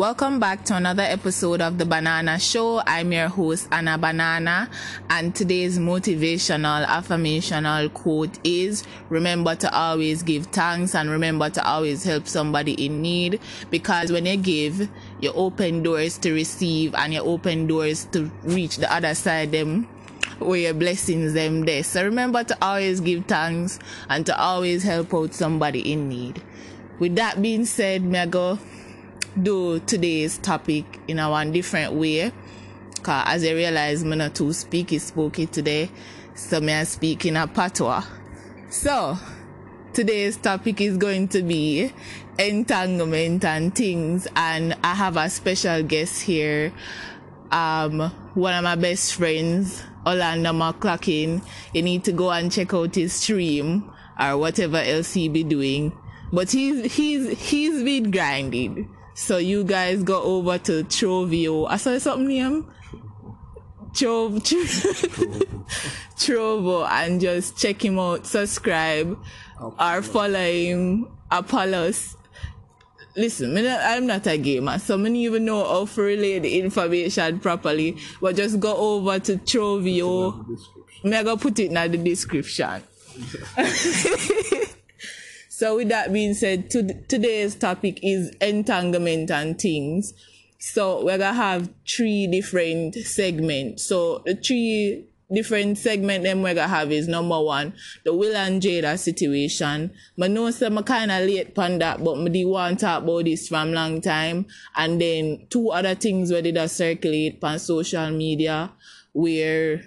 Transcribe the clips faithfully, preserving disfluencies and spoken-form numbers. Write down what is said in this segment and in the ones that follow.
Welcome back to another episode of The Banana Show. I'm your host, Anna Banana, and today's motivational affirmational quote is, remember to always give thanks and remember to always help somebody in need, because when you give, you open doors to receive and you open doors to reach the other side them where your blessings them there. So remember to always give thanks and to always help out somebody in need. With that being said, me I go do today's topic in a one different way, because as I realize me not too speaky spooky today, so me I speak in a patois. So today's topic is going to be entanglement and things, and I have a special guest here. Um, one of my best friends, Orlando McLaughlin. You need to go and check out his stream or whatever else he be doing. But he's he's he's been grinding. So you guys go over to Trovio. I saw something name. Trove, tro- Trovo, and just check him out. Subscribe okay. Or follow him. Apaullus. Listen, I'm not a gamer, so I don't even know how to relay the information properly. But just go over to Trovio. I'm going to put it in the description. So with that being said, to- today's topic is entanglement and things. So we're going to have three different segments. So the three different segment them we're going to have is, number one, the Will and Jada situation. I know some I'm kind of late upon that, but I did want to talk about this from long time. And then two other things where they did circulate on social media, where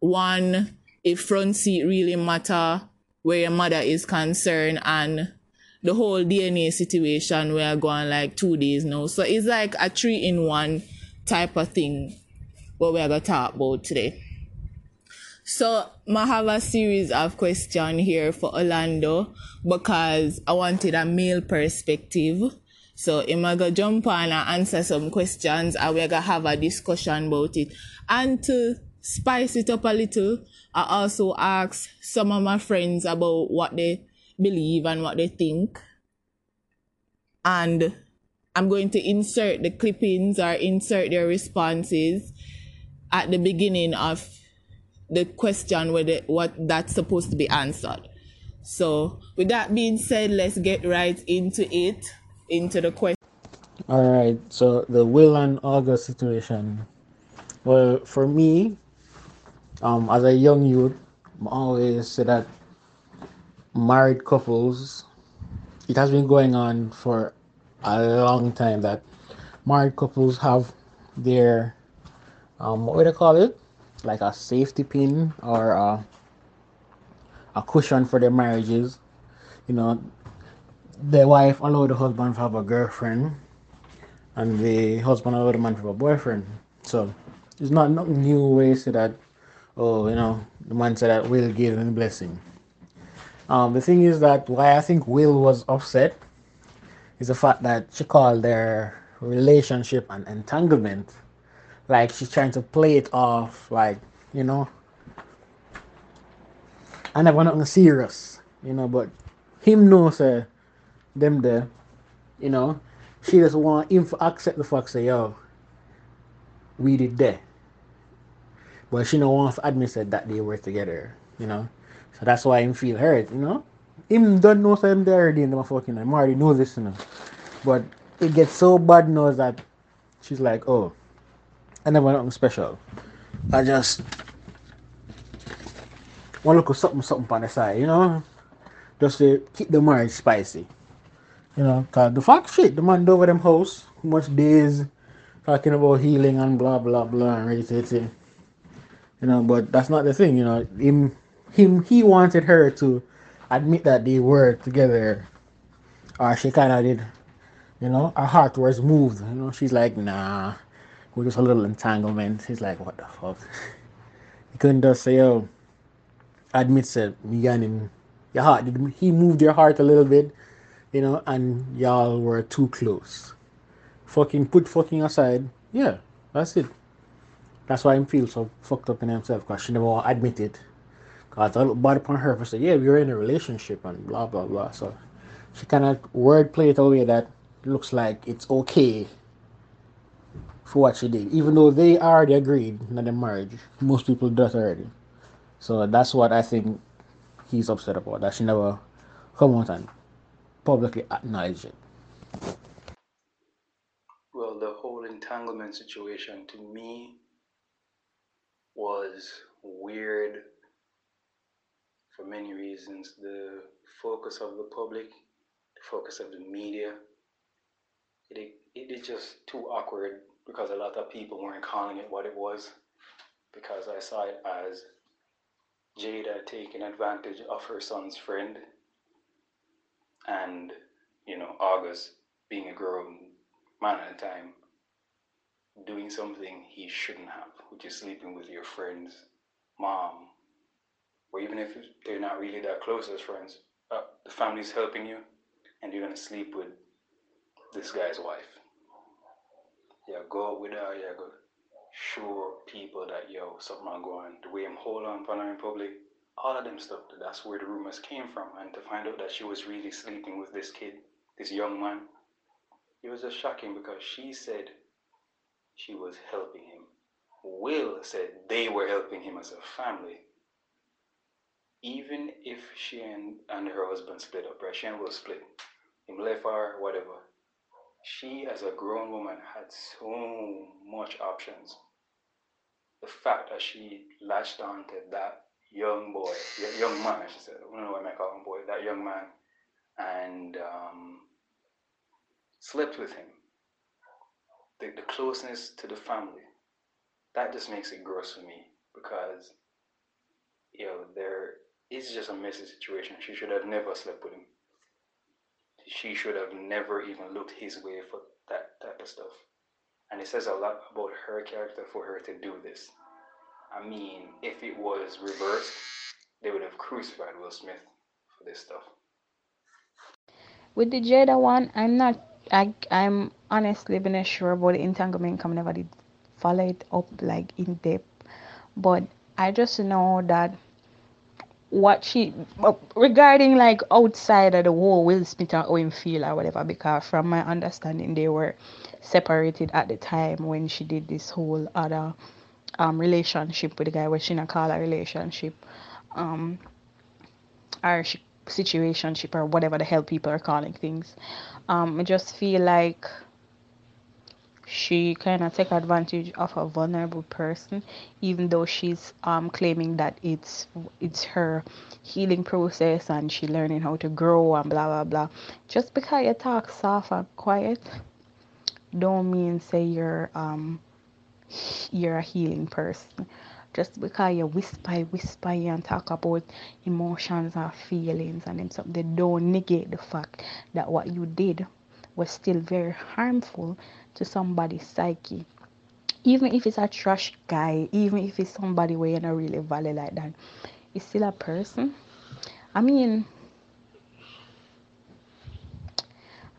one, if front seat really matter where your mother is concerned, and the whole D N A situation where I'm going like two days now. So it's like a three-in-one type of thing what we're going to talk about today. So I have a series of questions here for Orlando because I wanted a male perspective. So I'm going to jump on and answer some questions and we're going to have a discussion about it. And to spice it up a little, I also asked some of my friends about what they believe and what they think. And I'm going to insert the clippings or insert their responses at the beginning of the question whether what that's supposed to be answered. So with that being said, let's get right into it, into the question. All right, so the Will and August situation. Well, for me, um, as a young youth, I always say that married couples, it has been going on for a long time that married couples have their, um, what do they call it? Like a safety pin or a, a cushion for their marriages. You know, the wife allowed the husband to have a girlfriend and the husband allowed the man to have a boyfriend. So it's not no new way to that, oh, you know, the man said that Will gave him a blessing. Um, the thing is that why I think Will was upset is the fact that she called their relationship an entanglement. Like, she's trying to play it off, like, you know. I never nothing serious, you know, but him knows uh, them there, you know. She just want him to accept the fact, say, yo, we did that. But she no wants to admit that they were together, you know. So that's why him feel hurt, you know. Him don't know them there already in the fucking, I already know this, you know. But it gets so bad now that she's like, oh, I never nothing special. I just want to look at something, something on the side, you know? Just to keep the marriage spicy. You know, because the fuck shit, the man over them house, much days talking about healing and blah, blah, blah, and ready to, you know, but that's not the thing, you know? Him, him, he wanted her to admit that they were together. Or she kind of did, you know? Her heart was moved, you know? She's like, nah. With just a little entanglement. He's like, what the fuck? He couldn't just say, oh, admits it, me and him, your heart, he moved your heart a little bit, you know, and y'all were too close. Fucking put fucking aside. Yeah, that's it. That's why I feel so fucked up in himself, because she never admit it. Because I look bad upon her for saying, yeah, we were in a relationship and blah, blah, blah. So she kind of wordplay it away that looks like it's okay for what she did, even though they already agreed in the marriage. Most people do that already. So that's what I think he's upset about, that she never come out and publicly acknowledge it. Well, the whole entanglement situation to me was weird for many reasons. The focus of the public, the focus of the media, it it is just too awkward because a lot of people weren't calling it what it was, because I saw it as Jada taking advantage of her son's friend, and, you know, August, being a grown man at the time, doing something he shouldn't have, which is sleeping with your friend's mom, or even if they're not really that close as friends, uh, the family's helping you, and you're gonna sleep with this guy's wife. Yeah, go with her, yeah, go show people that, yo, something I'm going, the way I'm holding on for her in public, all of them stuff. That's where the rumors came from, and to find out that she was really sleeping with this kid, this young man, it was just shocking, because she said she was helping him. Will said they were helping him as a family. Even if she and, and her husband split up, right? She and Will split. Him left her, whatever. She, as a grown woman, had so much options. The fact that she latched on to that young boy, young man, I should say, I don't know why I call him boy, that young man, and um, slept with him. The, the closeness to the family, that just makes it gross for me, because, you know, there is just a messy situation. She should have never slept with him. She should have never even looked his way for that type of stuff. And it says a lot about her character for her to do this. I mean, if it was reversed, they would have crucified Will Smith for this stuff. With the Jada one, I'm not I, I'm honestly not sure about the entanglement. I never did follow it up like in depth, but I just know that what she, regarding like outside of the whole Will Smith and Owen feel or whatever, because from my understanding they were separated at the time when she did this whole other um relationship with the guy, where she not call a relationship, um or she situationship or whatever the hell people are calling things. um I just feel like she kind of take advantage of a vulnerable person, even though she's um claiming that it's it's her healing process and she learning how to grow and blah blah blah. Just because you talk soft and quiet don't mean say you're um you're a healing person. Just because you whisper, whisper and talk about emotions and feelings and them something, they don't negate the fact that what you did was still very harmful to somebody's psyche. Even if it's a trash guy, even if it's somebody where you don't really value like that, it's still a person. I mean,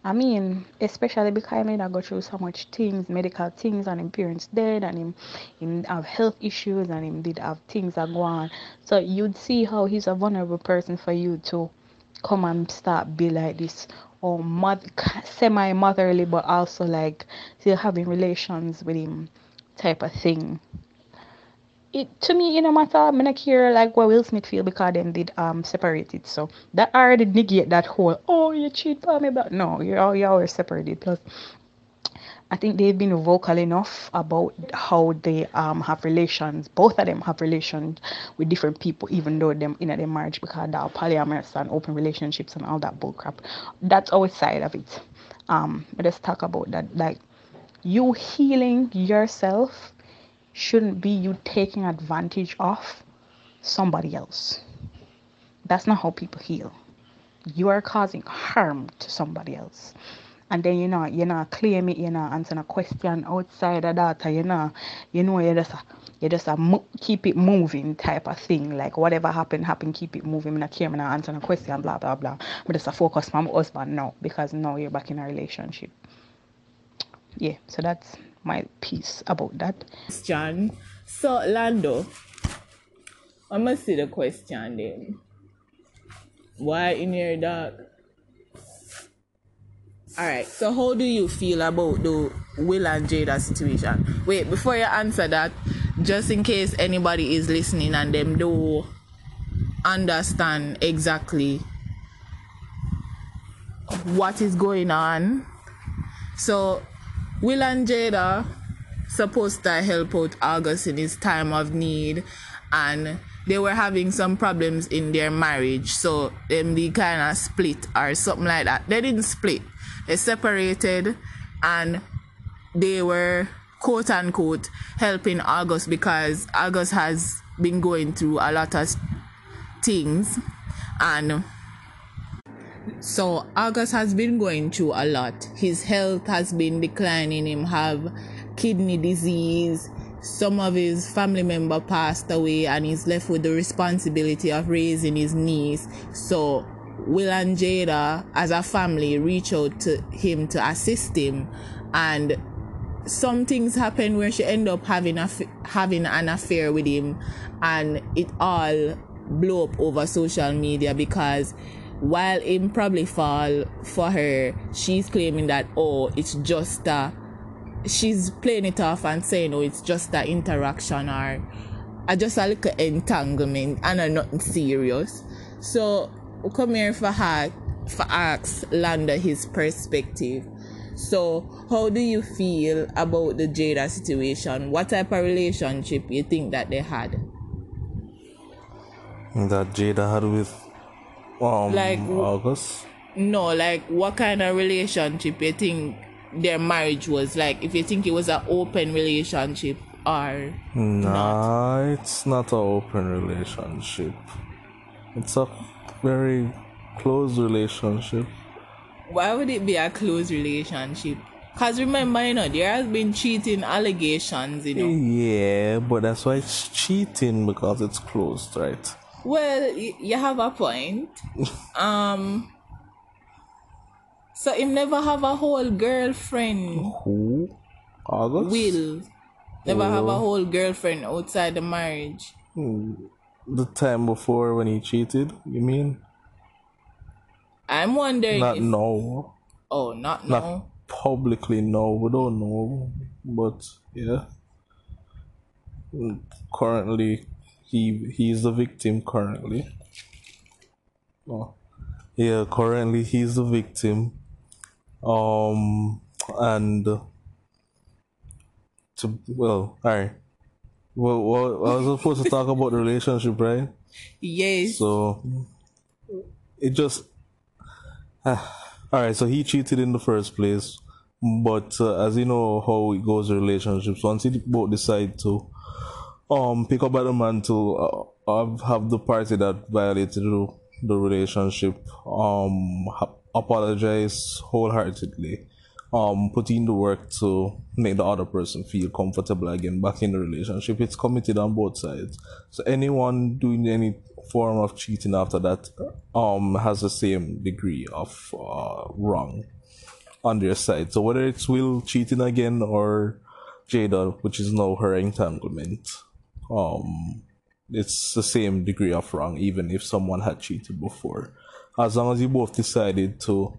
I mean, especially because I go through so much things, medical things, and his parents dead, and him, him have health issues, and him did have things that go on. So you'd see how he's a vulnerable person for you to come and start be like this, or mother, semi-motherly, but also like still having relations with him type of thing. It to me, you know, matter. I don't care like what Will Smith feel, because them did um separated, so that already negate that whole oh you cheat for me, but no, you all you all were separated. Plus, I think they've been vocal enough about how they um have relations. Both of them have relations with different people, even though them in you know, their marriage, because they're polyamorous and open relationships and all that bullcrap. That's outside of it. Um, let's talk about that. Like you healing yourself shouldn't be you taking advantage of somebody else. That's not how people heal. You are causing harm to somebody else, and then you know you're not claiming, you're not answering a question outside of that, or you know you know you just you just a mo- keep it moving type of thing, like whatever happened happened, keep it moving. I'm not care, I'm not answering a question, blah blah blah, but just a focus on my husband now, because now you're back in a relationship. Yeah, so that's my piece about that. Question. So, Lando, I must see the question then. Why in your dog? All right. So how do you feel about the Will and Jada situation? Wait, before you answer that, just in case anybody is listening and them don't understand exactly what is going on. So Will and Jada supposed to help out August in his time of need, and they were having some problems in their marriage, so them they kind of split or something like that. They didn't split, they separated, and they were quote unquote helping August because August has been going through a lot of things, and so August has been going through a lot. His health has been declining. Him have kidney disease. Some of his family member passed away, and he's left with the responsibility of raising his niece. So Will and Jada as a family reach out to him to assist him, and some things happen where she end up having a having an affair with him, and it all blow up over social media because while him probably fall for her, she's claiming that oh it's just a she's playing it off and saying, oh, it's just an interaction or uh, just a little entanglement and uh, nothing serious. So we come here for her, for ask Landa his perspective. So how do you feel about the Jada situation? What type of relationship you think that they had? That Jada had with um, like, August? No, like what kind of relationship you think their marriage was like, if you think it was an open relationship or nah, not. It's not an open relationship. It's a very close relationship. Why would it be a close relationship? Because remember, you know, there has been cheating allegations, you know. Yeah, but that's why it's cheating, because it's closed, right? Well, you have a point. um... So him never have a whole girlfriend. Who? August? Will. Never oh. have a whole girlfriend outside the marriage. The time before when he cheated, you mean? I'm wondering Not if... now. Oh, not now? Not publicly, no. We don't know. But, yeah. Currently, he he's the victim currently. Oh. Yeah, currently he's the victim. Um and to well, all right. Well, well I was supposed to talk about the relationship, right? Yes. So it just ah, all right. So he cheated in the first place, but uh, as you know how it goes in relationships, once you both decide to um pick up at the mantle, uh, have the party that violated the, the relationship um ha- apologize wholeheartedly, um put in the work to make the other person feel comfortable again back in the relationship. It's committed on both sides, so anyone doing any form of cheating after that um has the same degree of uh, wrong on their side. So whether it's Will cheating again or Jada, which is now her entanglement, um it's the same degree of wrong, even if someone had cheated before. As long as you both decided to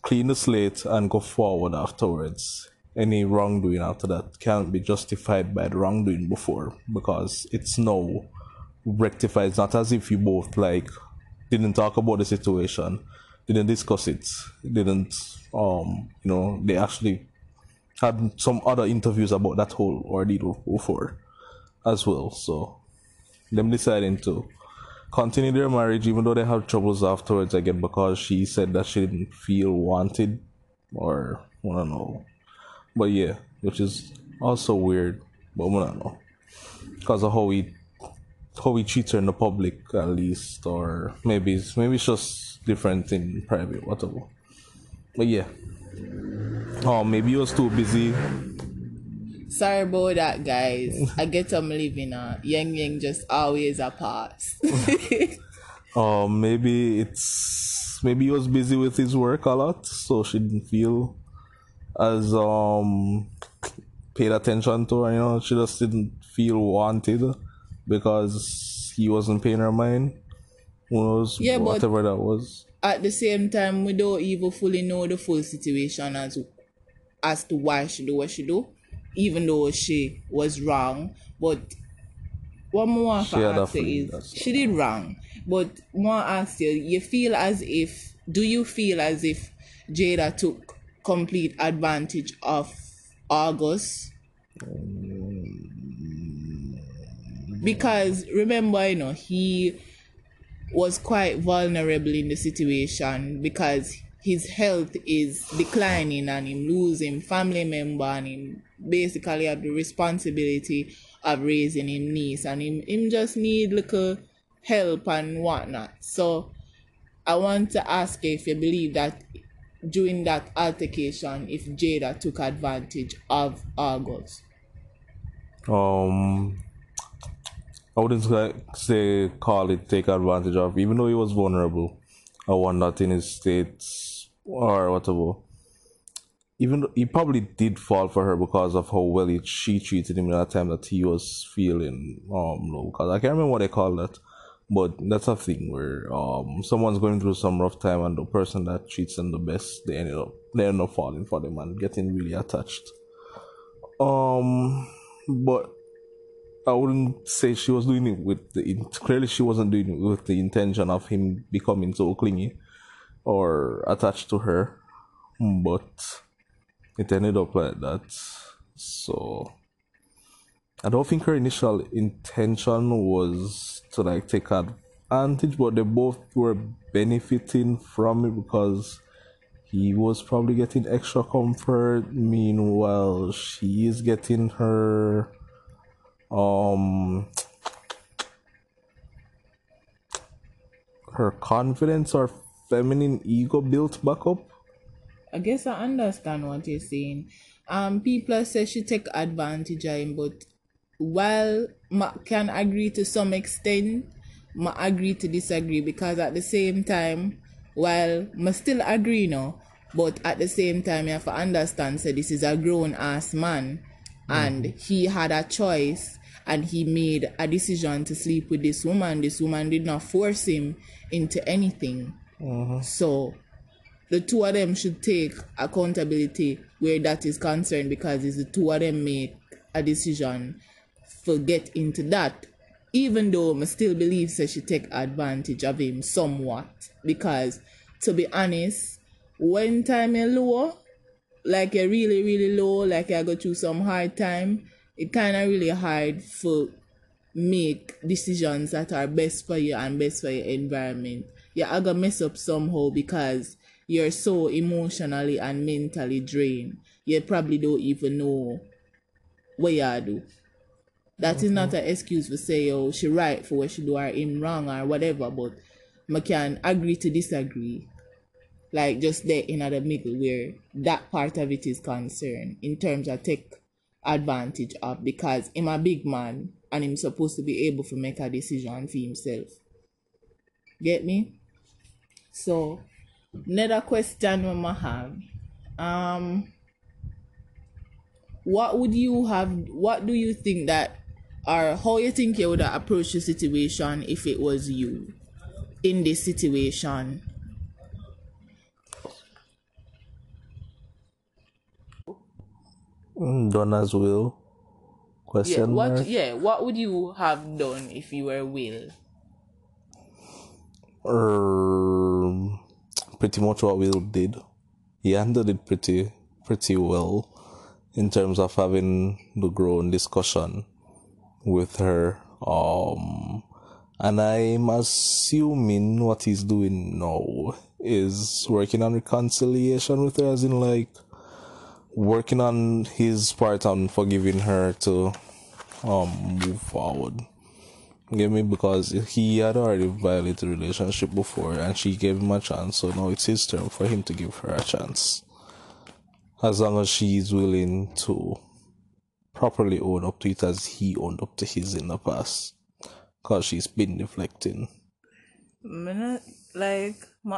clean the slate and go forward afterwards, any wrongdoing after that can't be justified by the wrongdoing before, because it's now rectified. It's not as if you both like didn't talk about the situation, didn't discuss it, didn't um you know they actually had some other interviews about that whole ordeal before, as well. So them deciding to continue their marriage even though they have troubles afterwards again, because she said that she didn't feel wanted or I don't know. But yeah, which is also weird, but I don't know. Because of how he how he cheats her in the public at least, or maybe it's maybe it's just different in private, whatever. But yeah. Oh, maybe he was too busy. Sorry about that, guys. I get I'm living a Yang Yang just always a pass. Oh, maybe it's maybe he was busy with his work a lot, so she didn't feel as um paid attention to her. You know, she just didn't feel wanted because he wasn't paying her mind. Who knows? Yeah, whatever but that was. at the same time, we don't even fully know the full situation as as to why she do what she do, even though she was wrong. But what more I ask you is, she did wrong. But more I ask you, you feel as if, do you feel as if Jada took complete advantage of August? Because remember, you know, he was quite vulnerable in the situation because his health is declining and him losing family member, and him basically have the responsibility of raising him niece, and him, him just need little help and whatnot. So I want to ask you if you believe that during that altercation, if Jada took advantage of August. Um, I wouldn't say call it take advantage of, even though he was vulnerable or whatnot in his states or whatever. Even though he probably did fall for her because of how well he, she treated him at the time that he was feeling um low. Because I can't remember what they call that, but that's a thing where um someone's going through some rough time and the person that treats them the best, they ended up they end up falling for them and getting really attached. Um, but I wouldn't say she was doing it with the clearly she wasn't doing it with the intention of him becoming so clingy or attached to her, but it ended up like that. So I don't think her initial intention was to like take advantage, but they both were benefiting from it because he was probably getting extra comfort. Meanwhile, she is getting her um her confidence or feminine ego built back up. I guess I understand what you're saying. Um, people say she take advantage of him, but while I can agree to some extent, I agree to disagree, because at the same time, while I still agree now, but at the same time, you have to understand that this is a grown-ass man, and mm-hmm. he had a choice, and he made a decision to sleep with this woman. This woman did not force him into anything. Mm-hmm. So the two of them should take accountability where that is concerned, because it's the two of them make a decision for get into that. Even though I still believe that she take advantage of him somewhat, because to be honest, when time you're low, like you're really, really low, like you go through some hard time, it kind of really hard for make decisions that are best for you and best for your environment. You're going to mess up somehow because you're so emotionally and mentally drained. You probably don't even know what you do. That mm-hmm. is not an excuse for say, oh, she right for what she do or him wrong or whatever, but I can agree to disagree. Like just there in the middle where that part of it is concerned in terms of take advantage of, because I'm a big man and I'm supposed to be able to make a decision for himself. Get me? So another question we might have. Um, what would you have, what do you think that, or how you think you would have approached the situation if it was you in this situation? Done as Will? Question yeah, what, mark? Yeah, what would you have done if you were Will? Um... Pretty much what Will did. He handled it pretty pretty well in terms of having the grown discussion with her. Um, and I'm assuming what he's doing now is working on reconciliation with her, as in like working on his part on forgiving her to um move forward. Give me, because he had already violated the relationship before and she gave him a chance, so now it's his turn for him to give her a chance. As long as she is willing to properly own up to it as he owned up to his in the past, because she's been deflecting. Like, I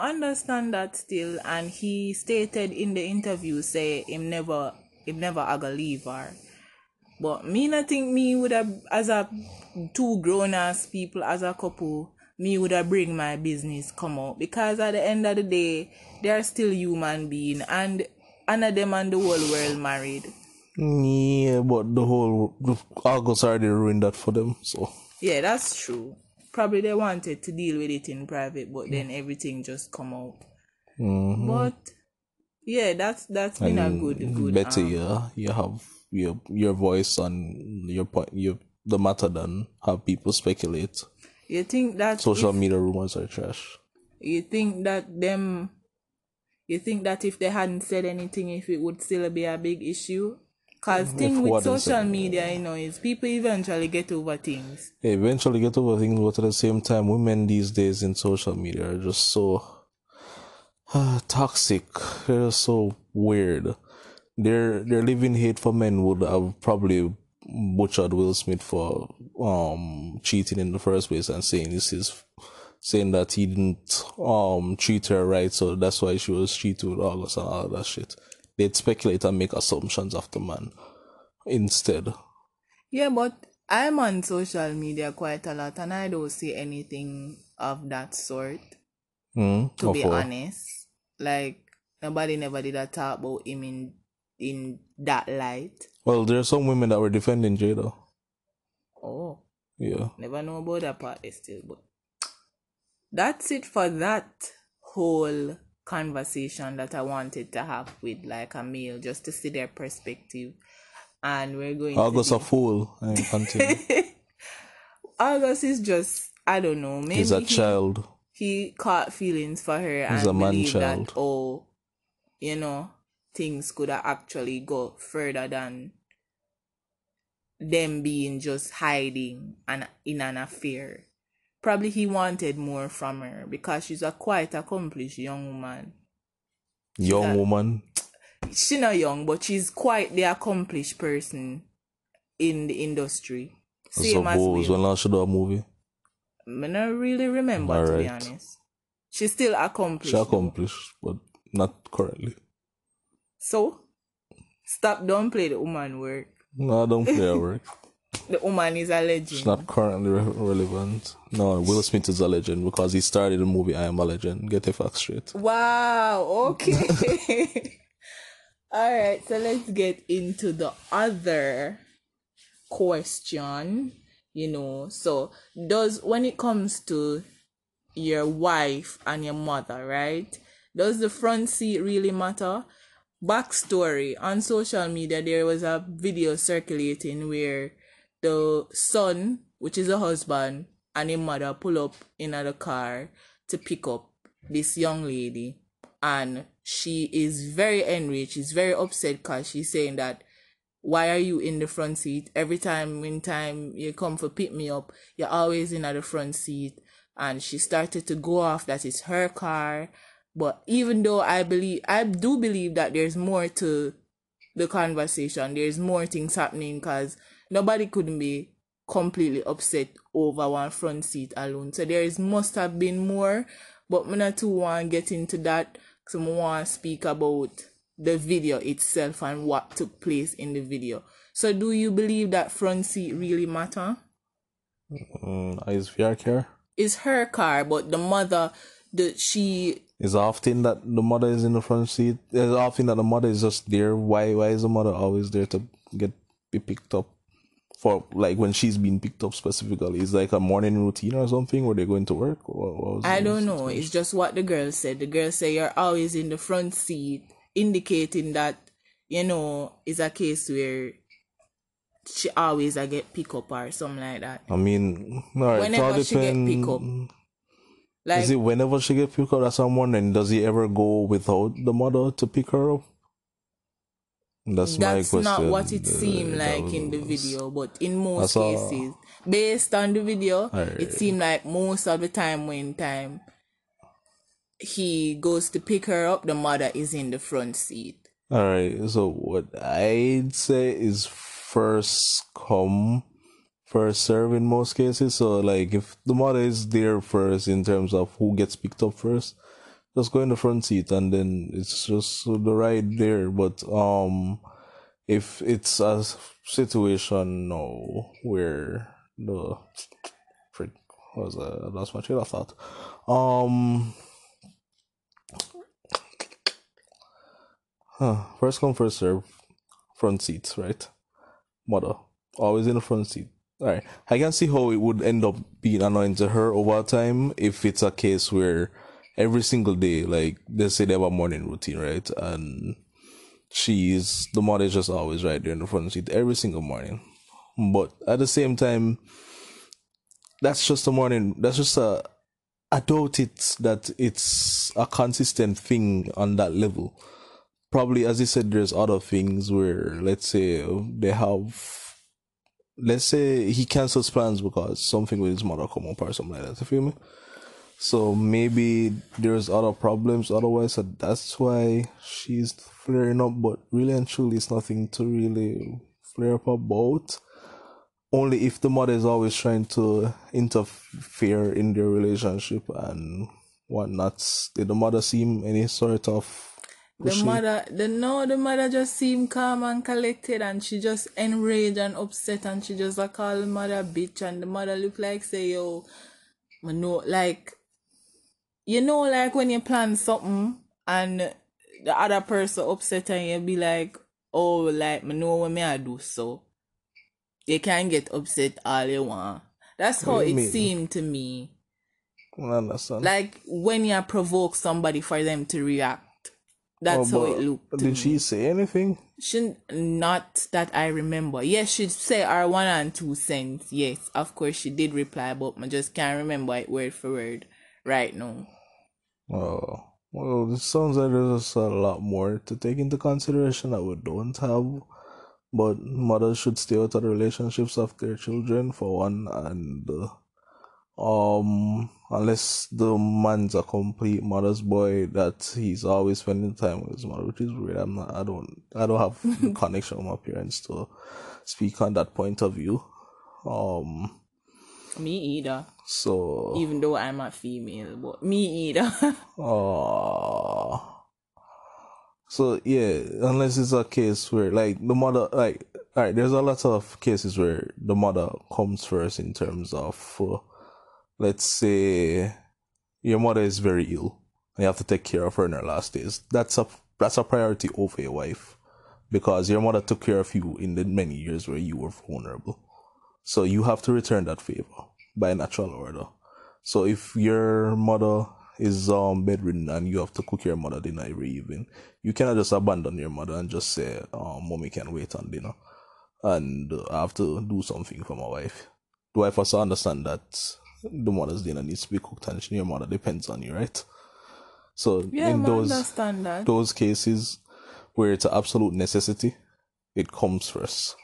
understand that still, and he stated in the interview, say, him never, him never aga leave her. But me not think me would have, as a two grown ass people, as a couple, me would have bring my business come out, because at the end of the day, they are still human being, and none of them and the whole world married. Yeah, but the whole August already ruined that for them. So yeah, that's true. Probably they wanted to deal with it in private, but then everything just come out. Mm-hmm. But yeah, that's that's been and a good good. Better, um, yeah, you have your your voice and your point, your the matter than have people speculate. You think that social if, media rumors are trash. You think that them. You think that if they hadn't said anything, if it would still be a big issue? Because thing with social media, you know, is people eventually get over things. They eventually get over things, but at the same time, women these days in social media are just so uh, toxic. They're so weird. Their their living hate for men would have probably butchered Will Smith for um cheating in the first place and saying this is saying that he didn't um treat her right, so that's why she was cheated with August and all that shit. They'd speculate and make assumptions of the man instead. Yeah, but I'm on social media quite a lot and I don't see anything of that sort. Mm, to be all. honest. Like, nobody never did a talk about him in, in that light. Well, there are some women that were defending Jada. Oh. Yeah. Never know about that part still, but that's it for that whole conversation that I wanted to have with like a male, just to see their perspective, and we're going. August to be... a fool. I continue. August is just I don't know. Maybe he's a he, child. He caught feelings for her he's and a man believed child. That oh, you know, things could have actually go further than them being just hiding and in an affair. Probably he wanted more from her because she's a quite accomplished young woman. Young a, woman? She's not young, but she's quite the accomplished person in the industry. Same as Will. When last she did a movie? I don't really remember, All to right. be honest. She's still accomplished. She accomplished, though. But not currently. So? Stop, don't play the woman work. No, don't play her work. The woman is a legend. She's not currently re- relevant. No, Will Smith is a legend because he started the movie I Am a Legend. Get the facts straight. Wow, okay. All right, so let's get into the other question. You know, so does when it comes to your wife and your mother, right? Does the front seat really matter? Backstory, on social media, there was a video circulating where the son, which is a husband, and his mother pull up in the car to pick up this young lady. And she is very enraged. She's very upset because she's saying that, why are you in the front seat? Every time in time you come for pick me up, you're always in the front seat. And she started to go off that it's her car. But even though I believe, I do believe that there's more to the conversation. There's more things happening because nobody couldn't be completely upset over one front seat alone. So there is must have been more, but I not too want to get into that because I want to speak about the video itself and what took place in the video. So do you believe that front seat really matter? Mm, is her car? It's her car, but the mother, the, she... It's often that the mother is in the front seat. It's often that the mother is just there. Why, why is the mother always there to get be picked up? For like when she's being picked up specifically, it's like a morning routine or something where they're going to work. What, what I don't know. Situation? It's just what the girl said. The girl said you're always in the front seat, indicating that you know it's a case where she always I get pick up or something like that. I mean, all right, whenever she depend... get pick up, like is it whenever she get pick up at someone, and does he ever go without the mother to pick her up? That's, that's my question. Not what it seemed uh, like was, in the video, but in most cases, a... based on the video, right. It seemed like most of the time when time he goes to pick her up, the mother is in the front seat. All right. So what I'd say is first come, first serve in most cases. So like if the mother is there first in terms of who gets picked up first, just go in the front seat and then it's just the ride there. But um, if it's a situation now where the frick, what was that? I lost my train of thought. Um, huh, first come, first serve, front seats, right? Mother, always in the front seat. All right, I can see how it would end up being annoying to her over time if it's a case where every single day, like, let's say they have a morning routine, right? And she's, the mother is just always right there in the front seat every single morning. But at the same time, that's just a morning, that's just a, I doubt it that it's a consistent thing on that level. Probably, as you said, there's other things where, let's say, they have, let's say he cancels plans because something with his mother come up or something like that, you feel me? So maybe there's other problems otherwise, so that's why she's flaring up, but really and truly it's nothing to really flare up about. Only if the mother is always trying to interfere in their relationship and whatnot. Did the mother seem any sort of pushy? The mother, the no, the mother just seemed calm and collected, and she just enraged and upset, and she just like call the mother bitch, and the mother look like say, yo, no, like, you know, like when you plan something and the other person upset and you be like, oh, like, I know what I do, so. You can get upset all you want. That's how it mean? Seemed to me. I understand. Like when you provoke somebody for them to react. That's oh, how it looked. Did she me. Say anything? She not that I remember. Yes, she said our one and two cents. Yes, of course she did reply, but I just can't remember it word for word right now. Oh well, it sounds like there's just a lot more to take into consideration that we don't have. But mothers should stay out of the relationships of their children, for one, and uh, um, unless the man's a complete mother's boy that he's always spending time with his mother, which is weird. I'm not, I don't, I don't have the connection with my parents to speak on that point of view. Um, me either. So even though I'm a female, but me either. Oh. So, yeah, unless it's a case where, like, the mother, like, all right, there's a lot of cases where the mother comes first in terms of, uh, let's say, your mother is very ill and you have to take care of her in her last days. That's a, that's a priority over your wife because your mother took care of you in the many years where you were vulnerable. So you have to return that favor by natural order. So if your mother is um bedridden and you have to cook your mother dinner every evening, you cannot just abandon your mother and just say, oh, mommy can wait on dinner and uh, I have to do something for my wife. The wife also understand that the mother's dinner needs to be cooked and your mother depends on you, right? So yeah, in those those cases where it's an absolute necessity, it comes first.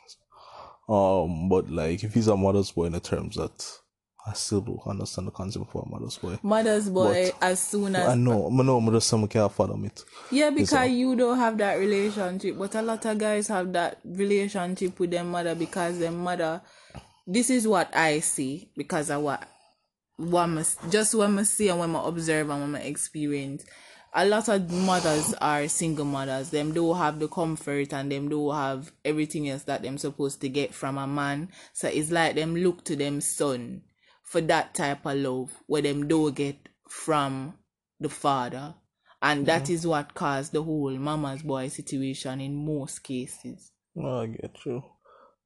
Um but like if he's a mother's boy in the terms that I still don't understand the concept for mother's boy. Mother's boy, but as soon as I know, I know, I know some can't fathom it. Yeah, because so, you don't have that relationship, but a lot of guys have that relationship with their mother because their mother. This is what I see because of what, what I just when I see and when I observe and when I experience. A lot of mothers are single mothers. Them don't have the comfort and them don't have everything else that them supposed to get from a man. So it's like them look to them son for that type of love where them do get from the father, and that mm-hmm. is what caused the whole mama's boy situation in most cases. I get you.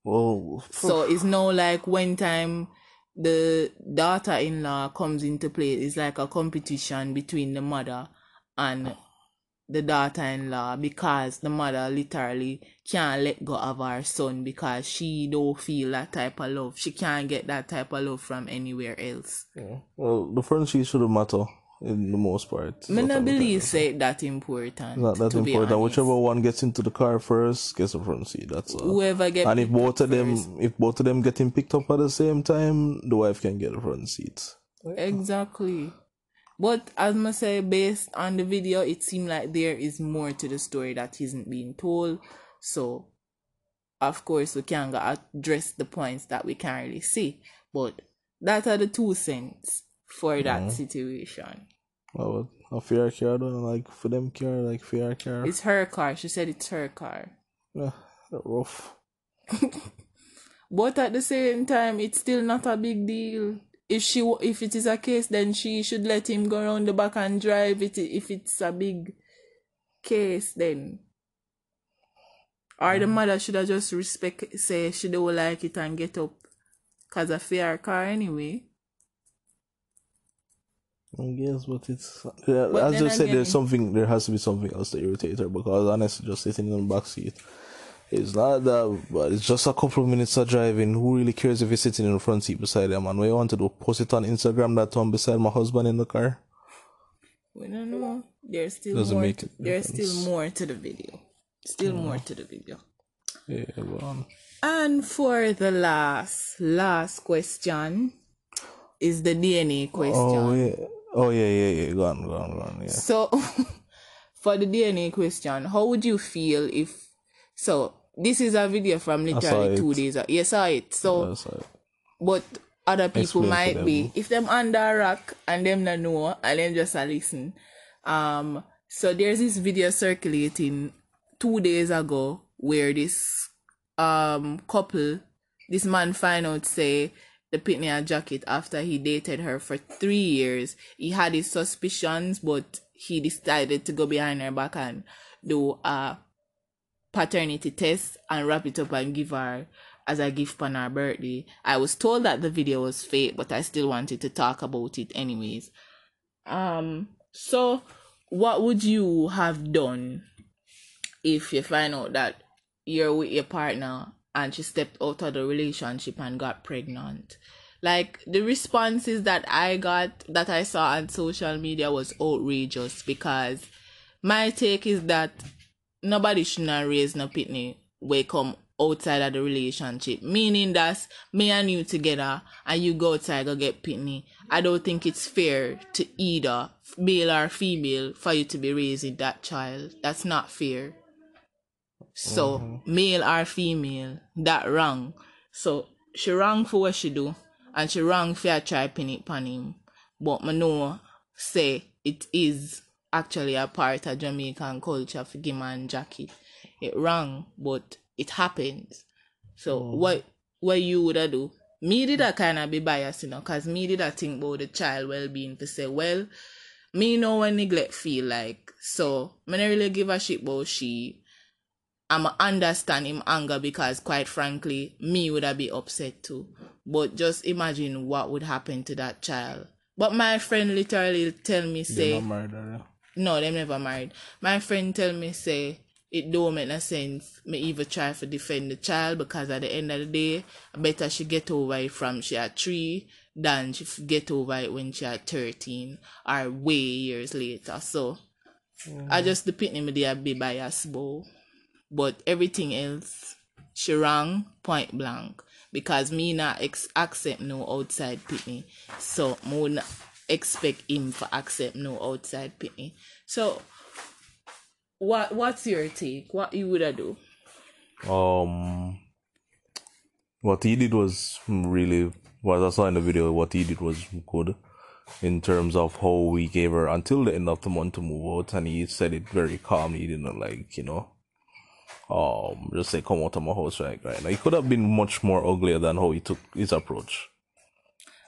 Whoa. So it's no like when time the daughter-in-law comes into play, it's like a competition between the mother and the daughter-in-law because the mother literally can't let go of her son because she don't feel that type of love. She can't get that type of love from anywhere else. Yeah. Well, the friendship shouldn't matter in the most part. I don't believe it's that important. Not that important. Whichever one gets into the car first gets the front seat. That's all. Whoever gets and if both of them first. If both of them getting picked up at the same time, the wife can get the front seat. Exactly. But as I say, based on the video, it seemed like there is more to the story that isn't being told. So, of course, we can't address the points that we can't really see. But that are the two cents for that mm-hmm. situation. Well, a fair car, like for them car, like fair car. It's her car. She said it's her car. Yeah, rough. But at the same time, it's still not a big deal. if she if it is a case, then she should let him go around the back and drive it if it's a big case then. Or the mother should have just respect, say she don't like it and get up. Because I fear her car anyway. I guess, but it's... Yeah, but as I said, again, there's something, there has to be something else to irritate her. Because honestly, just sitting in the backseat, it's not that, but it's just a couple of minutes of driving. Who really cares if you're sitting in the front seat beside them? And what you want to do, post it on Instagram that I'm beside my husband in the car? We don't know. There's still, Doesn't more, make to, there's still more to the video. Still yeah. more to the video. Yeah, well. And for the last, last question is the D N A question. Oh, yeah. Oh, yeah, yeah, yeah. Go on, go on, go on. Yeah. So, for the D N A question, how would you feel if... So, this is a video from literally two days ago. You saw it. So, yeah, saw it. But other people Explain might be... If them under a rock and them not know, and them just a listen. Um, so, there's this video circulating two days ago where this um couple, this man find out, say, the Pitney jacket after he dated her for three years. He had his suspicions, but he decided to go behind her back and do a paternity test and wrap it up and give her as a gift on her birthday. I was told that the video was fake, but I still wanted to talk about it anyways. Um, so what would you have done if you find out that you're with your partner and she stepped out of the relationship and got pregnant? Like, the responses that I got, that I saw on social media, was outrageous, because my take is that nobody should not raise no pitney when come outside of the relationship. Meaning that me and you together and you go outside go get pitney. I don't think it's fair to either male or female for you to be raising that child. That's not fair. So, mm-hmm. male or female, that wrong. So, she wrong for what she do, and she wrong for her try pin it upon him. But I know, say, it is actually a part of Jamaican culture for give man jacket. It wrong, but it happens. So, mm-hmm. what what you would have do? Me did I kind of be biased, you know, because me did I think about the child well-being to say, well, me know what neglect feel like. So, I don't really give a shit about she. I'm understand him anger, because quite frankly, me would have been upset too. But just imagine what would happen to that child. But my friend literally tell me, say, they're not married, are they? No, they never married. My friend tell me, say, it don't make no sense. Me even try to defend the child, because at the end of the day, better she get over it from she at three than she get over it when she at thirteen or way years later. So mm. I just depend on me there be biased, boy. But everything else, she wrong, point blank. Because me not ex- accept no outside pitney. So, I wouldn't expect him for accept no outside pitney. So, what what's your take? What you woulda do? Um, what he did was really, what I saw in the video, what he did was good. In terms of how we gave her until the end of the month to move out. And he said it very calmly. He didn't like, you know. Um, just say come out of my house right, right now. He could have been much more uglier than how he took his approach.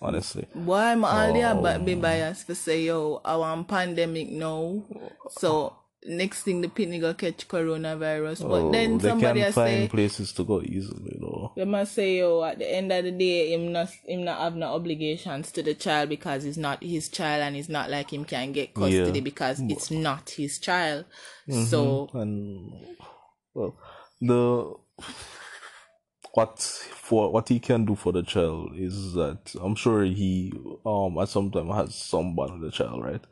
Honestly, why am I um, be biased for say yo, our pandemic now, so next thing the pitney go catch coronavirus. Oh, but then they somebody can find say, places to go easily though. They must say yo, at the end of the day, him not him not have no obligations to the child, because it's not his child, and it's not like him can get custody, yeah, because it's not his child. Mm-hmm. So and. Well, the what for what he can do for the child is that I'm sure he um at some time has some bond with the child, right?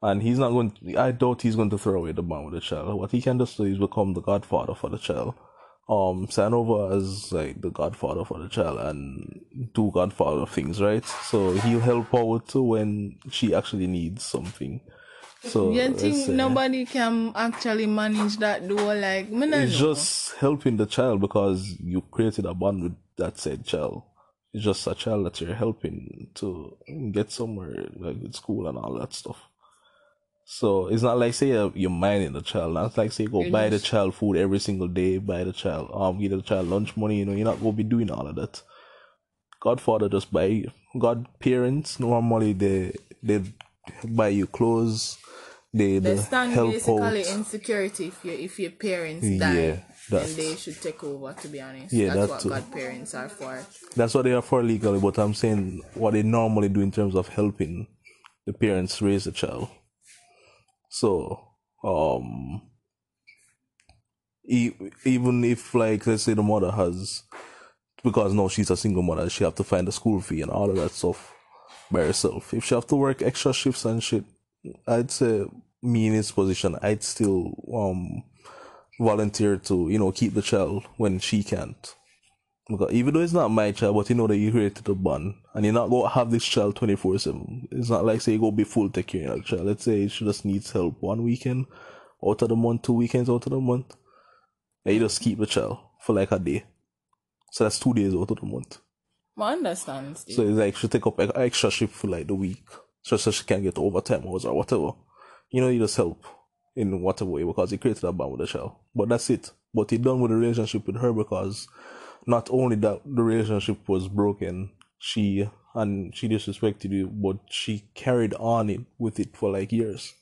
And he's not going to, I doubt he's going to throw away the bond with the child. What he can just do is become the godfather for the child. Um, sign over as like the godfather for the child and do godfather things, right? So he'll help out when she actually needs something. So, you think nobody can actually manage that door? Like, me not it's know. Just helping the child, because you created a bond with that said child. It's just a child that you're helping to get somewhere, like with school and all that stuff. So it's not like say you're minding the child. Not like say go you're buy just... the child food every single day, buy the child, um, give the child lunch money. You know, you're not gonna be doing all of that. godfather just buy you. Godparents, normally they they buy you clothes. They, they stand help basically out. Insecurity if, if your parents die, yeah, then they should take over, to be honest. Yeah, that's, that's what godparents are for. That's what they are for legally, but I'm saying what they normally do in terms of helping the parents raise the child. So, um, e- even if, like, let's say the mother has, because now she's a single mother, she have to find a school fee and all of that stuff by herself. If she have to work extra shifts and shit, I'd say me in his position, I'd still um volunteer to, you know, keep the child when she can't. Because even though it's not my child, but you know that you created a bond and you're not going to have this child twenty-four seven. It's not like, say, you go be full take care of your child. Let's say she just needs help one weekend out of the month, two weekends out of the month. And you just keep the child for like a day. So that's two days out of the month. I understand. Steve. So it's like she take up an extra shift for like the week. So, so she can get overtime hours or whatever. You know, you just help in whatever way because you created a bond with the child. But that's it. But he done with the relationship with her because not only that the relationship was broken, she and she disrespected you, but she carried on it with it for like years.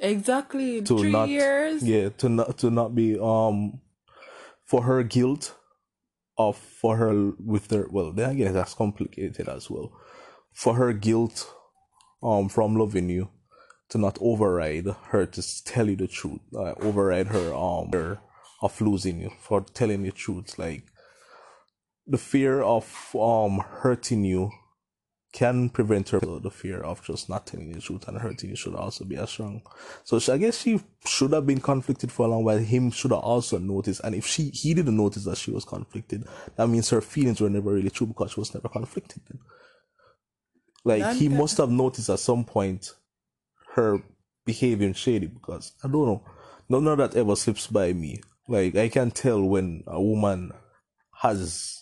Exactly. To Three not, years. Yeah, to not to not be um for her guilt of for her with her well, then again that's complicated as well. For her guilt Um, from loving you, to not override her to tell you the truth, uh, override her um fear of losing you for telling the truth. Like the fear of um hurting you can prevent her. The fear of just not telling the truth and hurting you should also be as strong. So she, I guess she should have been conflicted for a long while. Him should have also noticed, and if she he didn't notice that she was conflicted, that means her feelings were never really true because she was never conflicted then. Like, and he uh, must have noticed at some point her behaving shady because, I don't know, none of that ever slips by me. Like, I can tell when a woman has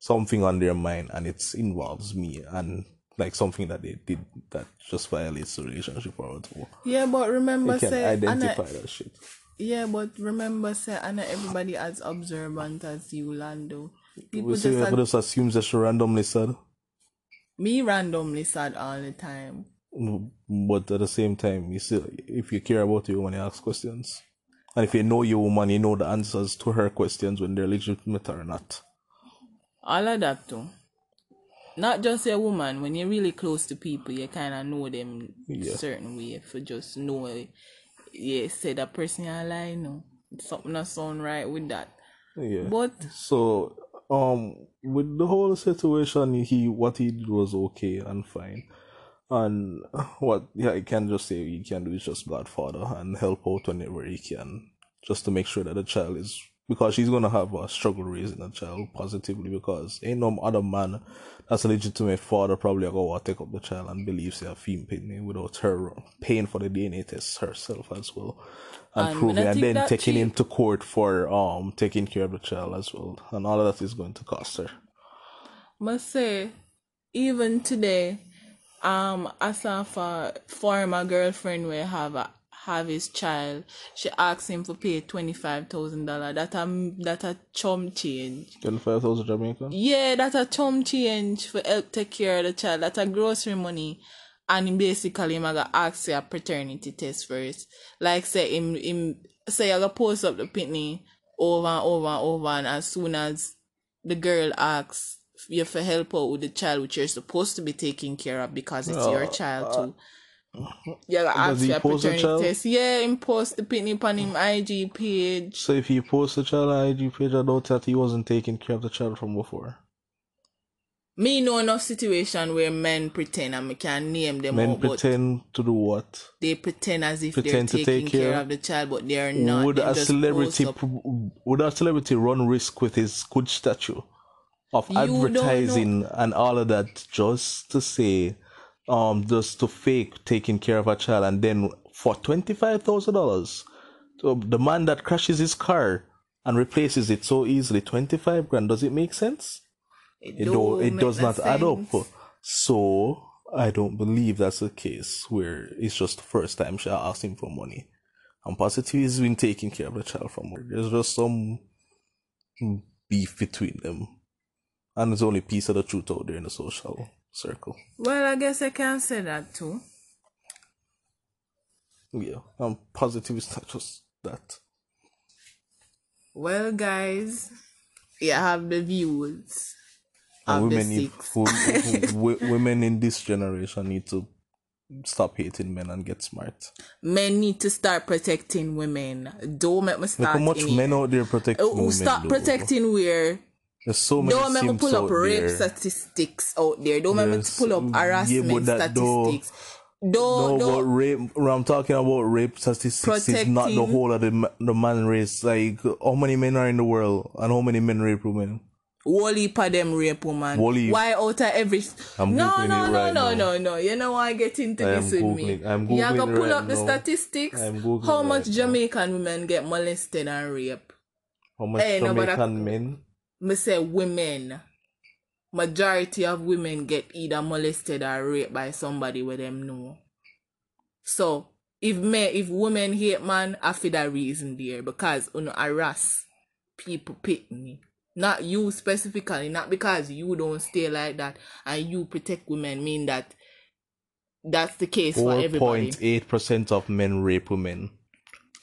something on their mind and it involves me and, like, something that they did that just violates the relationship or whatever. Yeah, but remember, I can say... identify Anna, that shit. Yeah, but remember, say, Anna, everybody as observant as you, Lando. People we just, say, ad- just assumes that she randomly said... Me randomly sad all the time. But at the same time, you still, if you care about your woman, you ask questions. And if you know your woman, you know the answers to her questions when they're legitimate or not. All of that too. Not just a woman. When you're really close to people, you kind of know them yeah. a certain way. If you just know, yeah, say that person you lie, no. Something that sound right with that. Yeah. But... So... Um, with the whole situation, he what he did was okay and fine, and what yeah, I can just say he can do is just godfather and help out whenever he can, just to make sure that the child is, because she's gonna have a struggle raising a child positively, because ain't no other man that's a legitimate father probably gonna take up the child and believes they're female paying without her paying for the D N A test herself as well. And, and proving, and then taking cheap. him to court for um taking care of the child as well, and all of that is going to cost her. Must say, even today, um, Asafa former girlfriend will have a, have his child. She asked him to pay twenty five thousand dollars. That a that a chum change. Twenty five thousand Jamaican. Yeah, that a chum change for help take care of the child. That a grocery money. And basically, him aga ask a paternity test first. Like say him him say I go post up the pitney over and over and over, and as soon as the girl asks you for help out with the child, which you're supposed to be taking care of because it's uh, your child too. Uh, you aga ask for a paternity test. Yeah, him post the pitney on him I G page. So if you post the child on I G page, I know that he wasn't taking care of the child from before. Me know enough situation where men pretend, and me can name them. Men all, pretend to do what? They pretend as if pretend they're taking care, care of the child, but they are not. Would a celebrity would a celebrity run risk with his good stature of you advertising and all of that just to say, um, just to fake taking care of a child, and then for twenty five thousand dollars, the man that crashes his car and replaces it so easily, twenty five grand. Does it make sense? It, it, do, it does not sense. add up. So, I don't believe that's a case where it's just the first time she asked him for money. And positive has been taking care of the child from her. There's just some beef between them. and it's the only piece of the truth out there in the social circle. Well, I guess I can say that too. Yeah, I'm positive it's not just that. Well, guys, you have the views of women the six. Need, w- w- women in this generation need to stop hating men and get smart. Men need to start protecting women. Don't make me start. Look how much men out there protecting uh, women. Stop though. Protecting where. There's so many. Don't make me pull up rape there. Statistics out there. Don't make me pull up harassment yeah, statistics. Though, though, no, though, but rape. When I'm talking about rape statistics, it's not the whole of the the man race. Like how many men are in the world and how many men rape women. Wally pa them rape woman. Wally. Why out of every... I'm no, no, no, right no, now. no, no. You know why I get into I this with Googling. me. I'm Googling You have to pull right up now. the statistics. How much right Jamaican now. women get molested and rape? How much hey, Jamaican no, men? I say women. Majority of women get either molested or raped by somebody where them know. So, if men, if women hate man, I feel that reason there. Because you know, harass people pick me. Not you specifically, not because you don't stay like that and you protect women, mean that that's the case for everybody. four point eight percent of men rape women.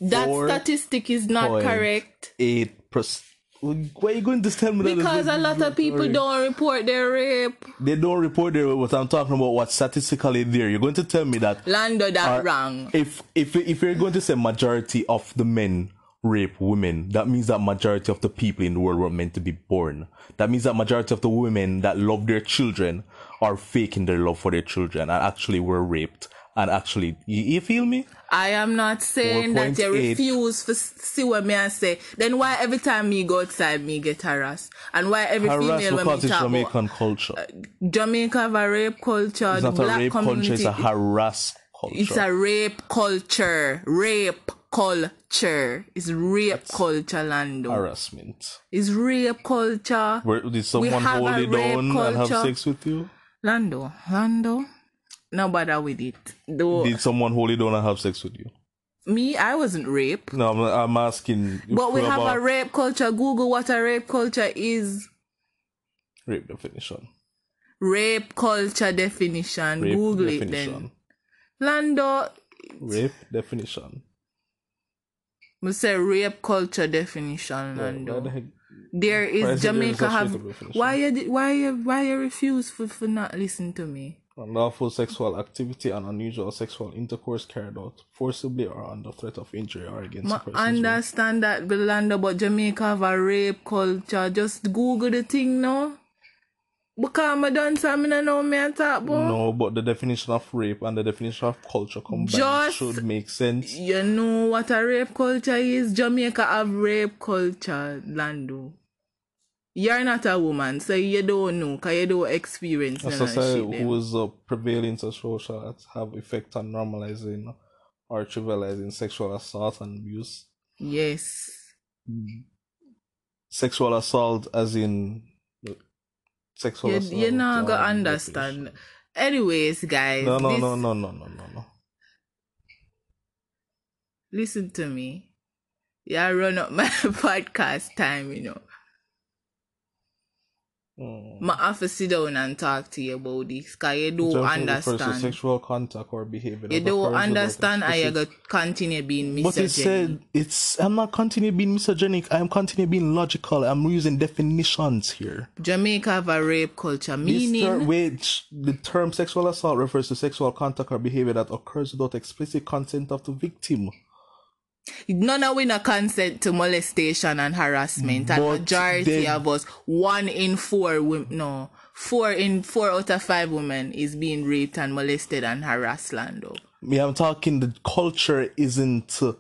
That statistic is not correct. eight percent Why are you going to tell me that? Because a lot of people don't report their rape. They don't report their rape, but I'm talking about what's statistically there. You're going to tell me that... Lando, that's wrong. If, if, if you're going to say majority of the men... rape women, that means that majority of the people in the world were meant to be born. That means that majority of the women that love their children are faking their love for their children and actually were raped and actually you, you feel me? I am not saying that you refuse to see what me I say. Then why every time me go outside me get harassed? And why every harassed female when me it's talk Jamaican about, culture. Uh, Jamaica have a rape culture. It's not a rape culture, it's a harass culture. It's a rape culture. Rape culture. It's rape That's culture, Lando. Harassment. It's rape culture. Where did someone hold it down culture. and have sex with you? Lando, Lando, no bother with it. Though, did someone hold it down and have sex with you? Me, I wasn't raped. No, I'm, I'm asking. But we have about... a rape culture. Google what a rape culture is. Rape definition. Rape culture definition. Rape Google definition. it then. Lando. Rape definition. We say rape culture definition, Lando. Yeah, the there is Jamaica have why you why you why you refuse for, for not listening to me? Unlawful sexual activity and unusual sexual intercourse carried out forcibly or under threat of injury or against. I understand that, Lando, but Jamaica have a rape culture. Just Google the thing now. Because I don't so I don't know me and talk about. No, but the definition of rape and the definition of culture combined Just, should make sense. You know what a rape culture is? Jamaica have rape culture, Lando. You're not a woman, so you don't know, because you don't experience. A society whose uh, prevailing social shots have effect on normalizing or trivializing sexual assault and abuse. Yes. Sexual assault as in... Sexual you, assault. You're not gonna understand. Rapish. Anyways, guys. No, no, this... no, no, no, no, no, no. Listen to me. Yeah, I run up my podcast time, you know. Mm. My have to sit down and talk to you about this, because you don't understand. Sexual contact or behavior. You don't understand how you're continue being misogynic. But it said, it's, I'm not continuing being misogynic, I'm continuing being logical. I'm using definitions here. Jamaica have a rape culture, meaning... Ter- which, the term sexual assault refers to sexual contact or behavior that occurs without explicit consent of the victim. None of we not consent to molestation and harassment. But and majority then, of us, one in four women, no, four in four out of five women is being raped and molested and harassed, Lando. Me, I'm talking the culture isn't uh,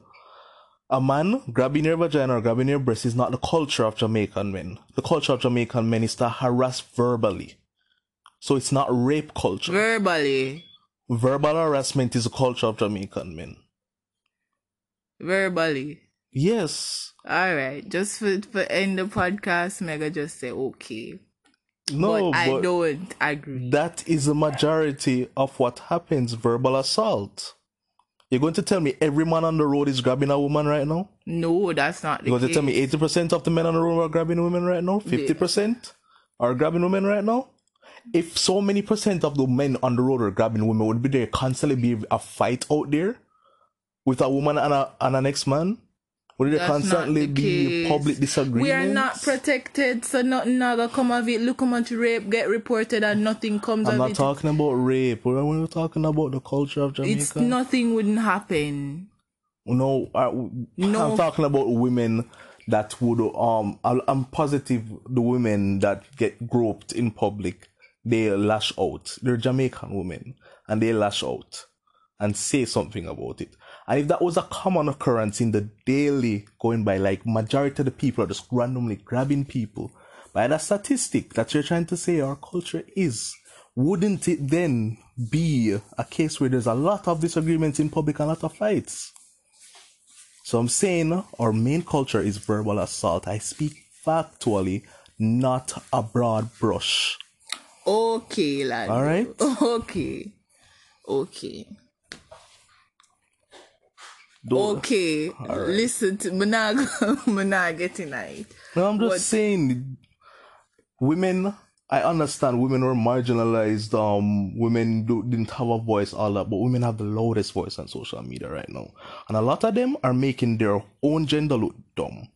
a man grabbing your vagina or grabbing your breast is not the culture of Jamaican men. The culture of Jamaican men is to harass verbally. So it's not rape culture. Verbally. Verbal harassment is the culture of Jamaican men. Verbally, yes. All right, just for, for end the podcast, Mega just say okay. No, but I but don't agree. That is the majority of what happens. Verbal assault. You're going to tell me every man on the road is grabbing a woman right now? No, that's not. You're the going case. to tell me eighty percent of the men on the road are grabbing women right now? Fifty percent? are grabbing women right now, if so many percent of the men on the road are grabbing women, would be there constantly be a fight out there with a woman and, a, and an ex-man? Would there That's constantly the be public disagreements? We are not protected, so nothing other come of it. Look, come on to rape, get reported, and nothing comes I'm of it. I'm not talking about rape. We're, we're talking about the culture of Jamaica. It's nothing wouldn't happen. No, I, no, I'm talking about women that would, um, I'm positive the women that get groped in public, they lash out. They're Jamaican women, and they lash out and say something about it. And if that was a common occurrence in the daily going by, like majority of the people are just randomly grabbing people, by that statistic that you're trying to say our culture is, wouldn't it then be a case where there's a lot of disagreements in public and a lot of fights? So I'm saying our main culture is verbal assault. I speak factually, not a broad brush. Okay, lad. All right? Okay. Okay. Don't. Okay, right. Listen to me now. Get in it. No, I'm just but, saying, women. I understand women were marginalized. Um, women do, didn't have a voice, all that. But women have the loudest voice on social media right now, and a lot of them are making their own gender look dumb.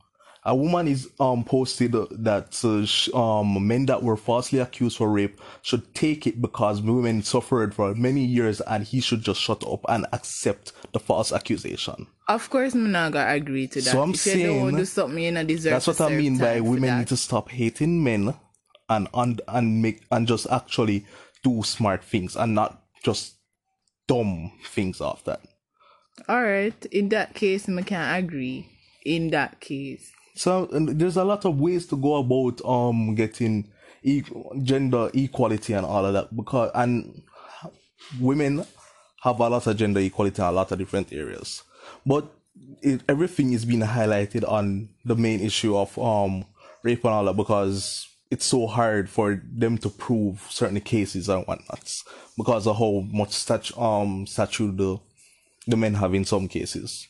A woman is um posted that uh, sh- um men that were falsely accused for rape should take it because women suffered for many years and he should just shut up and accept the false accusation. Of course, I'm not gonna agree to that. So I'm if saying you don't want to do something, you don't deserve. That's what I mean by women that. Need to stop hating men and and and make and just actually do smart things and not just dumb things off that. All right, in that case, I can't agree. In that case. So there's a lot of ways to go about um getting e- gender equality and all of that, because and women have a lot of gender equality in a lot of different areas, but it, everything is being highlighted on the main issue of um rape and all that because it's so hard for them to prove certain cases and whatnot because of how much statu- um statue the the men have in some cases,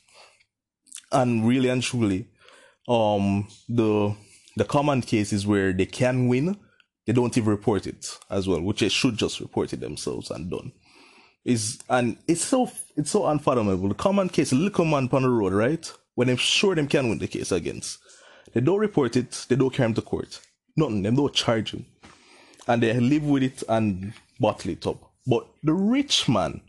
and really and truly. Um, the the common case is where they can win, they don't even report it as well, which they should just report it themselves and done. Is and it's so it's so unfathomable. The common case, a little man on the road, right? When they're sure them can win the case against, they don't report it, they don't carry him to court, nothing, they don't charge him, and they live with it and bottle it up. But the rich man.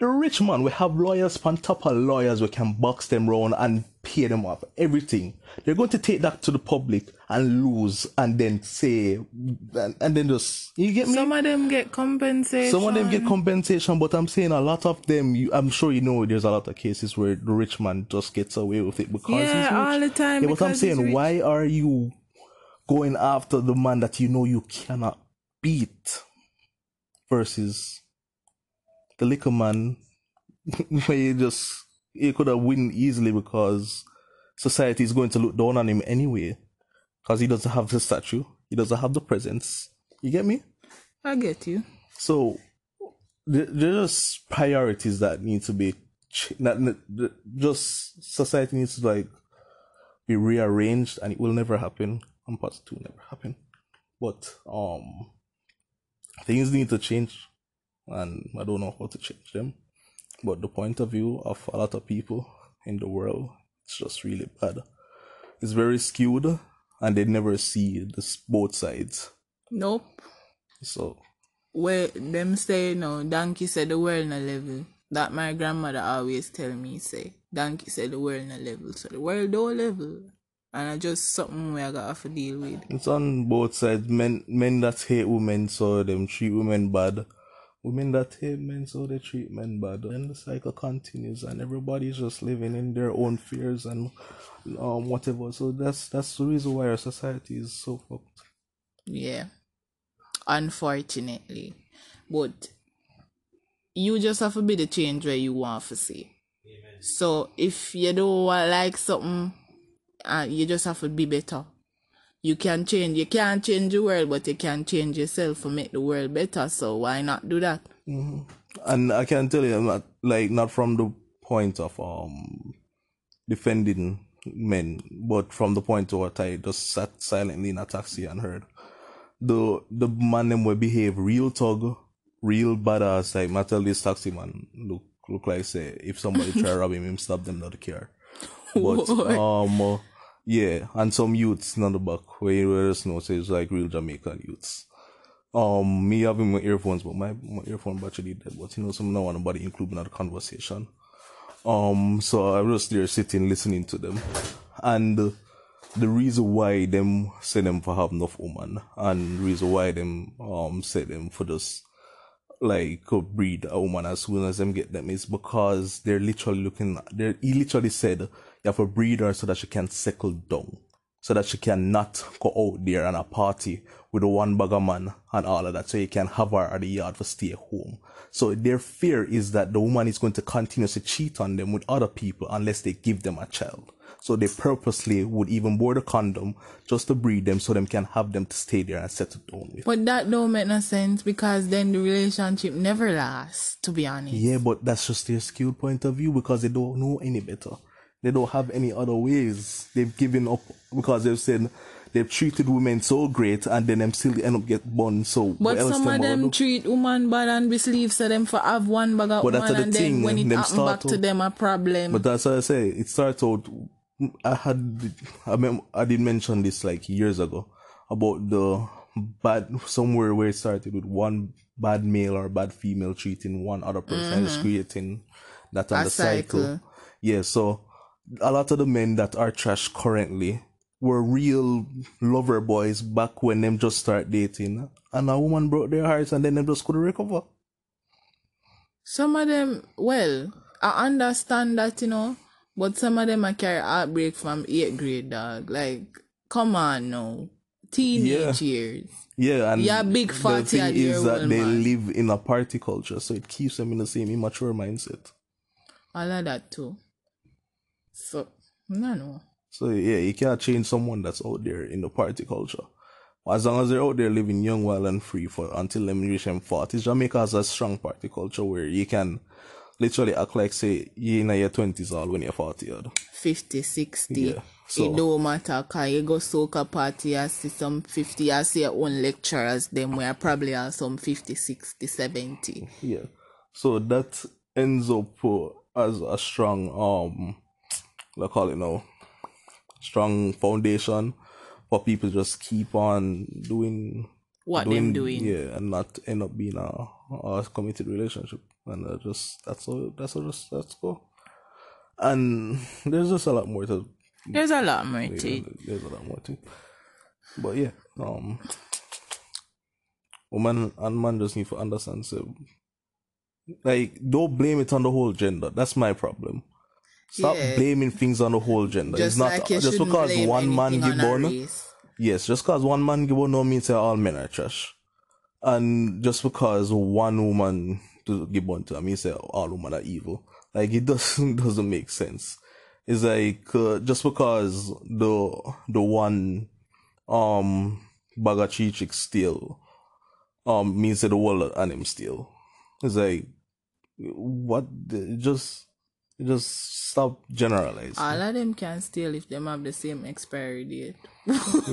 The rich man, we have lawyers on top of lawyers. We can box them round and pay them off. Everything. They're going to take that to the public and lose, and then say, and, and then just you get me. Some of them get compensation. Some of them get compensation, but I'm saying a lot of them. You, I'm sure you know. There's a lot of cases where the rich man just gets away with it because yeah, he's rich. all the time. Yeah, but I'm saying, why are you going after the man that you know you cannot beat versus? The liquor man, where you just, he could have won easily because society is going to look down on him anyway. Because he doesn't have the statue, he doesn't have the presence. You get me? I get you. So, there, there's priorities that need to be, that, just society needs to like be rearranged and it will never happen. And part two never happen. But, um, things need to change. And I don't know how to change them, but the point of view of a lot of people in the world, it's just really bad. It's very skewed, and they never see the both sides. Nope. So, well, them say no. Donkey said the world na level. That my grandmother always tell me. Say, donkey said the world na level. So the world don't level, and I just something we I gotta have to deal with. It's on both sides. Men, men that hate women, so them treat women bad. Women that hate men, so they treat men bad. Then the cycle continues, and everybody's just living in their own fears and um whatever. So that's that's the reason why our society is so fucked. Yeah, unfortunately, but you just have to be the change where you want to see. Amen. So if you don't like something, uh, you just have to be better. You can change. You can't change the world, but you can change yourself and make the world better. So why not do that? Mm-hmm. And I can tell you, I'm not, like not from the point of um defending men, but from the point of what I just sat silently in a taxi and heard. the the man them will behave real tug, real badass. Like, I tell this taxi man, look look like say if somebody try rob him, him stop them, not care. But what? um uh, yeah, and some youths in the back where you know say it's like real Jamaican youths. Um, me having my earphones, but my, my earphone battery dead. But you know, some now and nobody including in the conversation. Um, so I was there sitting listening to them, and uh, the reason why them say them for have enough woman, and the reason why them um say them for just like breed a woman as soon as them get them is because they're literally looking. They he literally said you have to breed her so that she can settle down, so that she cannot go out there and a party with a one bag of man and all of that, so you can have her at the yard for stay home. So their fear is that the woman is going to continuously cheat on them with other people unless they give them a child. So they purposely would even board a condom just to breed them so them can have them to stay there and settle down with. But that don't make no sense because then the relationship never lasts, to be honest. Yeah, but that's just their skewed point of view because they don't know any better. They don't have any other ways. They've given up because they've said they've treated women so great and then them still end up get born. So but some of them treat women bad and misleave so them for have one bag of woman the and thing, then when it happen back out, to them a problem. But that's what I say. It starts out. I had I mem- I did mention this like years ago about the bad somewhere where it started with one bad male or bad female treating one other person mm-hmm. and is creating that on a the cycle. cycle. Yeah, so a lot of the men that are trash currently were real lover boys back when them just start dating and a woman broke their hearts and then them just couldn't recover. Some of them, well, I understand that, you know, but some of them I carry heartbreak from eighth grade, dog. Like, come on now. Teenage yeah. years. Yeah, and yeah, big the thing is that they man. live in a party culture, so it keeps them in the same immature mindset. I like that too. So, I don't know. So, yeah, you can't change someone that's out there in the party culture. As long as they're out there living young, wild, and free for until them reach them forties, Jamaica has a strong party culture where you can literally act like, say, you're in your twenties or when you're forty. Or fifty, sixty. Yeah, so. It don't matter because you go soak a party and see some fifty, I see your own lecturers, them where probably have some fifty, sixty, seventy. Yeah. So, that ends up uh, as a strong... um. I call it now, strong foundation for people just keep on doing what doing, them doing, yeah, and not end up being a, a committed relationship, and uh, just that's all. That's all. Just that's go. And there's just a lot more to. There's a lot more yeah, to. There's a lot more to. But yeah, um, woman and man just need to understand. So, like, don't blame it on the whole gender. That's my problem. Stop yeah. blaming things on the whole gender. Just it's not like just because one man give born. Yes, just because one man give born no means that all men are trash, and just because one woman to give born to means that all women are evil. Like it doesn't doesn't make sense. It's like uh, just because the the one um bagachi chick steal um means that the world and him steal. It's like what just. Just stop generalizing. All of them can steal if them have the same expiry date.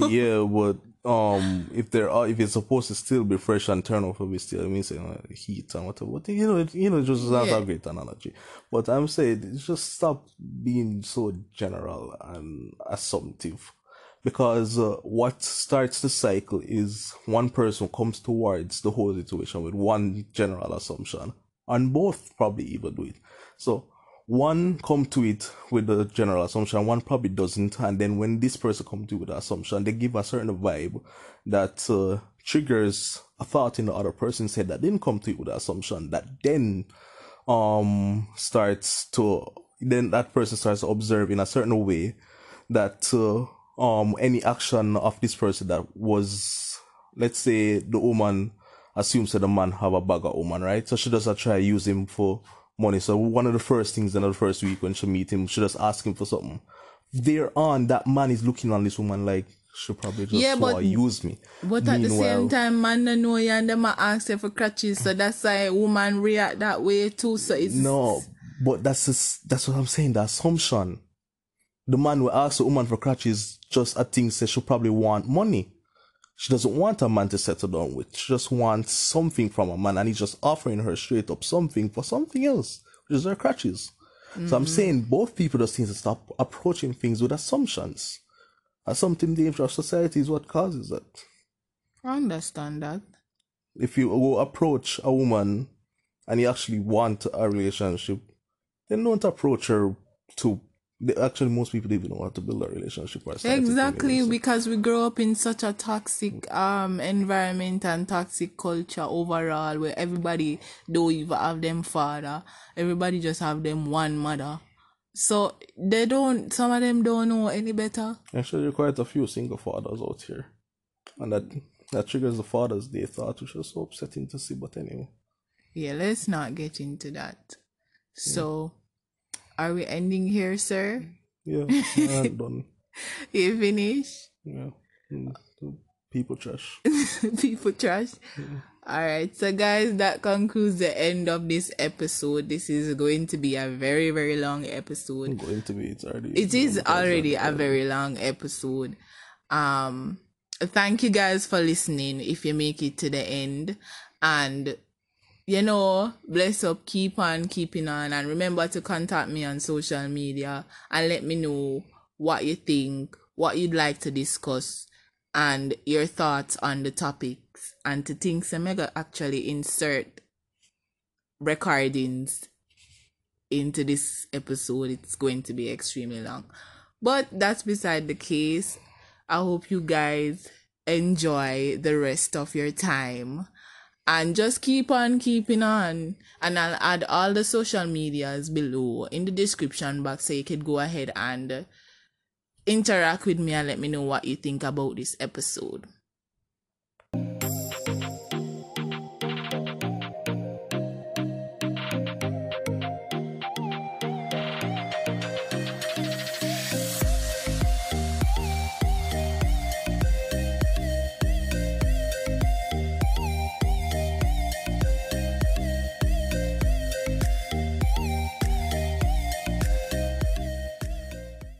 Yeah, but um, if they're if it's supposed to still be fresh and turn off, it'll be still. I mean, saying you know, heat and whatever. But you know, it, you know, just that's yeah. a great analogy. But I'm saying, just stop being so general and assumptive, because uh, what starts the cycle is one person comes towards the whole situation with one general assumption, and both probably even do it. So. One come to it with the general assumption, one probably doesn't, and then when this person comes to it with the assumption, they give a certain vibe that uh, triggers a thought in the other person said that didn't come to it with the assumption that then um starts to then that person starts to observe in a certain way that uh, um any action of this person that was, let's say the woman assumes that the man have a bag of woman, right? So she does uh, try to use him for money. So one of the first things in the first week when she meet him, she just ask him for something. There on that man is looking on this woman like she probably just yeah, but, use me. But meanwhile, at the same time, man don't know you and them ask her for crutches, so that's why a woman react that way too. So it's no, but that's just, that's what I'm saying. The assumption, the man will ask a woman for crutches just a thing says she probably want money. She doesn't want a man to settle down with. She just wants something from a man, and he's just offering her straight up something for something else, which is her crutches. Mm-hmm. So I'm saying both people just need to stop approaching things with assumptions. And something danger of society is what causes it. I understand that. If you go approach a woman and you actually want a relationship, then don't approach her to... Actually, most people don't even know how to build a relationship. Or exactly, because we grow up in such a toxic um environment and toxic culture overall, where everybody don't even have them father. Everybody just have them one mother. So they don't. Some of them don't know any better. Actually, there are quite a few single fathers out here, and that that triggers the Father's Day thought, which is so upsetting to see. But anyway, yeah, let's not get into that. Yeah. So. Are we ending here, sir? Yeah, I'm done. You finish? Yeah. People trash. People trash. Yeah. All right. So, guys, that concludes the end of this episode. This is going to be a very, very long episode. It's going to be. It's already. It is already a very long episode. Um, thank you guys for listening. If you make it to the end, and. You know, bless up, keep on keeping on, and remember to contact me on social media and let me know what you think, what you'd like to discuss, and your thoughts on the topics. And to think some mega actually insert recordings into this episode. It's going to be extremely long, but that's beside the case. I hope you guys enjoy the rest of your time. And just keep on keeping on. And I'll add all the social medias below in the description box, so you could go ahead and interact with me and let me know what you think about this episode.